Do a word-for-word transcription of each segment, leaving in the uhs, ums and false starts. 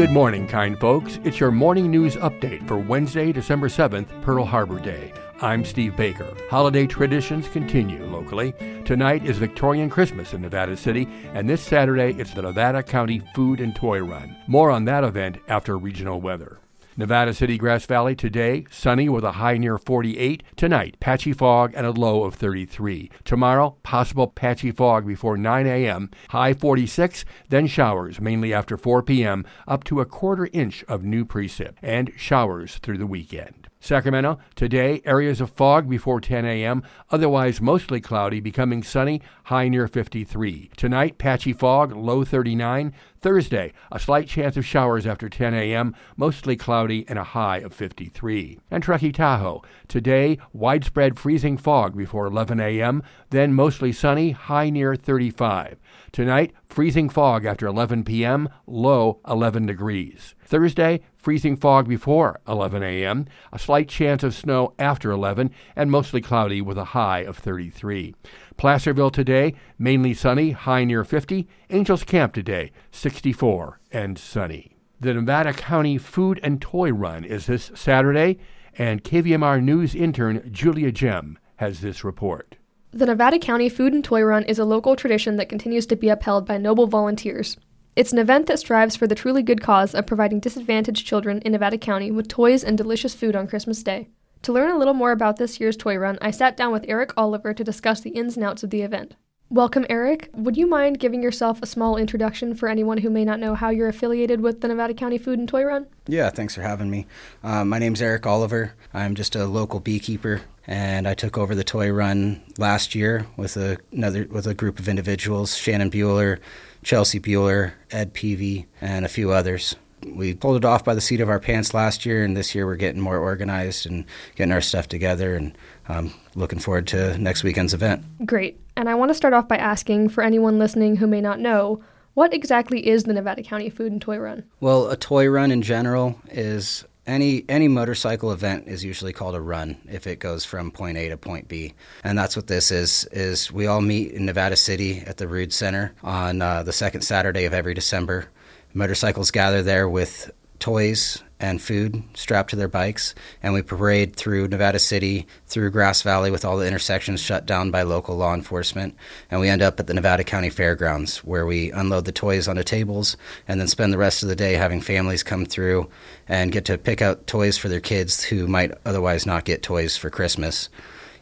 Good morning, kind folks. It's your morning news update for Wednesday, December seventh, Pearl Harbor Day. I'm Steve Baker. Holiday traditions continue locally. Tonight is Victorian Christmas in Nevada City, and this Saturday it's the Nevada County Food and Toy Run. More on that event after regional weather. Nevada City, Grass Valley today, sunny with a high near forty-eight. Tonight, patchy fog and a low of thirty-three. Tomorrow, possible patchy fog before nine a.m., high forty-six, then showers, mainly after four p.m., up to a quarter inch of new precip, and showers through the weekend. Sacramento, today, areas of fog before ten a.m., otherwise mostly cloudy, becoming sunny, high near fifty-three. Tonight, patchy fog, low thirty-nine. Thursday, a slight chance of showers after ten a.m., mostly cloudy and a high of fifty-three. And Truckee, Tahoe, today, widespread freezing fog before eleven a.m., then mostly sunny, high near thirty-five. Tonight, freezing fog after eleven p.m., low eleven degrees. Thursday, freezing fog before eleven a.m., a slight chance of snow after eleven, and mostly cloudy with a high of thirty-three. Placerville today, mainly sunny, high near fifty. Angels Camp today, sixty-four and sunny. The Nevada County Food and Toy Run is this Saturday, and K V M R News intern Julia Jem has this report. The Nevada County Food and Toy Run is a local tradition that continues to be upheld by noble volunteers. It's an event that strives for the truly good cause of providing disadvantaged children in Nevada County with toys and delicious food on Christmas Day. To learn a little more about this year's toy run, I sat down with Eric Oliver to discuss the ins and outs of the event. Welcome, Eric. Would you mind giving yourself a small introduction for anyone who may not know how you're affiliated with the Nevada County Food and Toy Run? Yeah, thanks for having me. Um, my name's Eric Oliver. I'm just a local beekeeper, and I took over the toy run last year with a, another with a group of individuals, Shannon Bueller, Chelsea Bueller, Ed Peavy, and a few others. We pulled it off by the seat of our pants last year, and this year we're getting more organized and getting our stuff together, and um, looking forward to next weekend's event. Great. And I want to start off by asking, for anyone listening who may not know, what exactly is the Nevada County Food and Toy Run? Well, a toy run in general is any any motorcycle event is usually called a run if it goes from point A to point B. And that's what this is, is we all meet in Nevada City at the Rood Center on uh, the second Saturday of every December. Motorcycles gather there with toys and food strapped to their bikes, and we parade through Nevada City, through Grass Valley with all the intersections shut down by local law enforcement, and we end up at the Nevada County Fairgrounds, where we unload the toys onto tables and then spend the rest of the day having families come through and get to pick out toys for their kids who might otherwise not get toys for Christmas.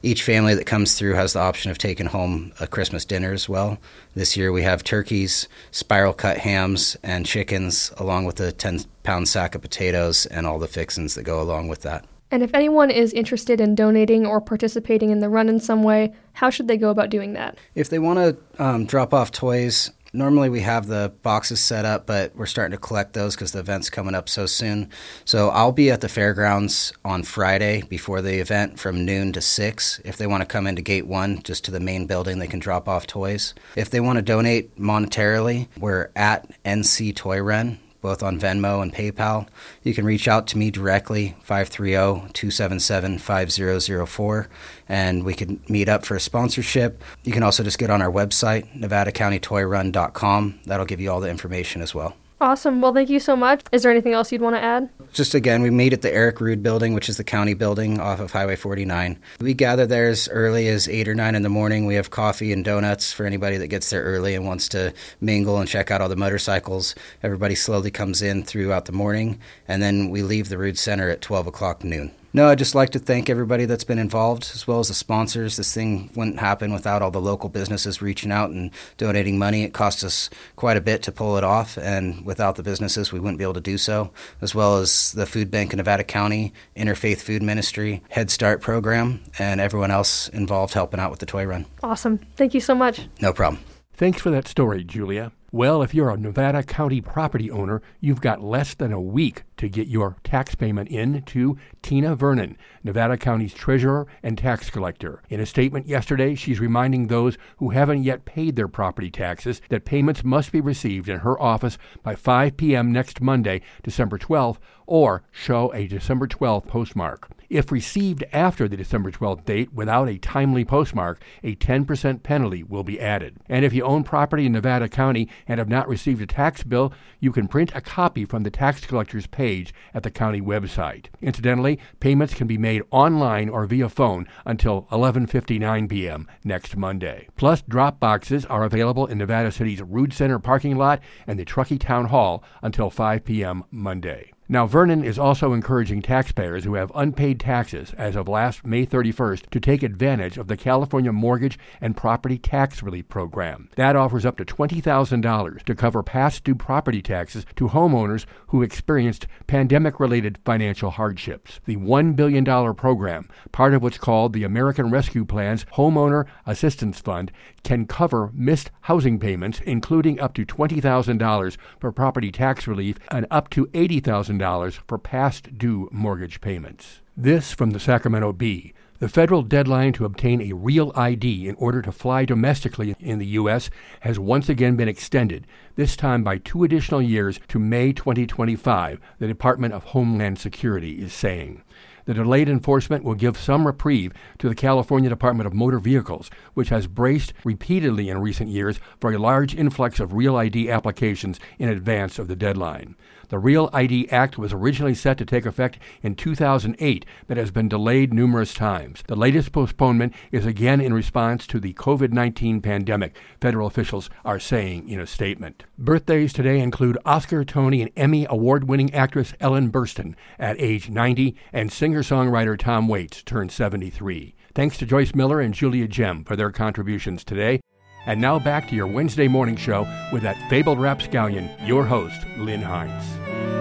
Each family that comes through has the option of taking home a Christmas dinner as well. This year we have turkeys, spiral-cut hams, and chickens, along with a ten-pound sack of potatoes and all the fixings that go along with that. And if anyone is interested in donating or participating in the run in some way, how should they go about doing that? If they want to um, drop off toys, normally we have the boxes set up, but we're starting to collect those because the event's coming up so soon. So I'll be at the fairgrounds on Friday before the event from noon to six. If they want to come into gate one, just to the main building, they can drop off toys. If they want to donate monetarily, we're at N C Toy Run, both on Venmo and PayPal. You can reach out to me directly, five three zero, two seven seven, five zero zero four, and we can meet up for a sponsorship. You can also just get on our website, nevada county toy run dot com. That'll give you all the information as well. Awesome. Well, thank you so much. Is there anything else you'd want to add? Just again, we meet at the Eric Rood building, which is the county building off of Highway forty-nine. We gather there as early as eight or nine in the morning. We have coffee and donuts for anybody that gets there early and wants to mingle and check out all the motorcycles. Everybody slowly comes in throughout the morning, and then we leave the Rood Center at twelve o'clock noon. No, I'd just like to thank everybody that's been involved, as well as the sponsors. This thing wouldn't happen without all the local businesses reaching out and donating money. It cost us quite a bit to pull it off, and without the businesses, we wouldn't be able to do so, as well as the Food Bank of Nevada County, Interfaith Food Ministry, Head Start program, and everyone else involved helping out with the toy run. Awesome. Thank you so much. No problem. Thanks for that story, Julia. Well, if you're a Nevada County property owner, you've got less than a week to get your tax payment in to Tina Vernon, Nevada County's treasurer and tax collector. In a statement yesterday, she's reminding those who haven't yet paid their property taxes that payments must be received in her office by five p.m. next Monday, December twelfth, or show a December twelfth postmark. If received after the December twelfth date without a timely postmark, a ten percent penalty will be added. And if you own property in Nevada County and have not received a tax bill, you can print a copy from the tax collector's page at the county website. Incidentally, payments can be made online or via phone until eleven fifty-nine p.m. next Monday. Plus, drop boxes are available in Nevada City's Rood Center parking lot and the Truckee Town Hall until five p.m. Monday. Now, Vernon is also encouraging taxpayers who have unpaid taxes as of last May thirty-first to take advantage of the California Mortgage and Property Tax Relief Program. That offers up to twenty thousand dollars to cover past due property taxes to homeowners who experienced pandemic-related financial hardships. The one billion dollars program, part of what's called the American Rescue Plan's Homeowner Assistance Fund, can cover missed housing payments, including up to twenty thousand dollars for property tax relief and up to eighty thousand dollars for past due mortgage payments. This from the Sacramento Bee. The federal deadline to obtain a Real I D in order to fly domestically in the U S has once again been extended, this time by two additional years to May twenty twenty-five, the Department of Homeland Security is saying. The delayed enforcement will give some reprieve to the California Department of Motor Vehicles, which has braced repeatedly in recent years for a large influx of Real I D applications in advance of the deadline. The Real I D Act was originally set to take effect in two thousand eight, but has been delayed numerous times. The latest postponement is again in response to the covid nineteen pandemic, federal officials are saying in a statement. Birthdays today include Oscar, Tony, and Emmy award-winning actress Ellen Burstyn at age ninety, and singer-songwriter Tom Waits turned seventy-three. Thanks to Joyce Miller and Julia Jem for their contributions today. And now back to your Wednesday morning show with that fabled rapscallion, your host, Lynn Heinz.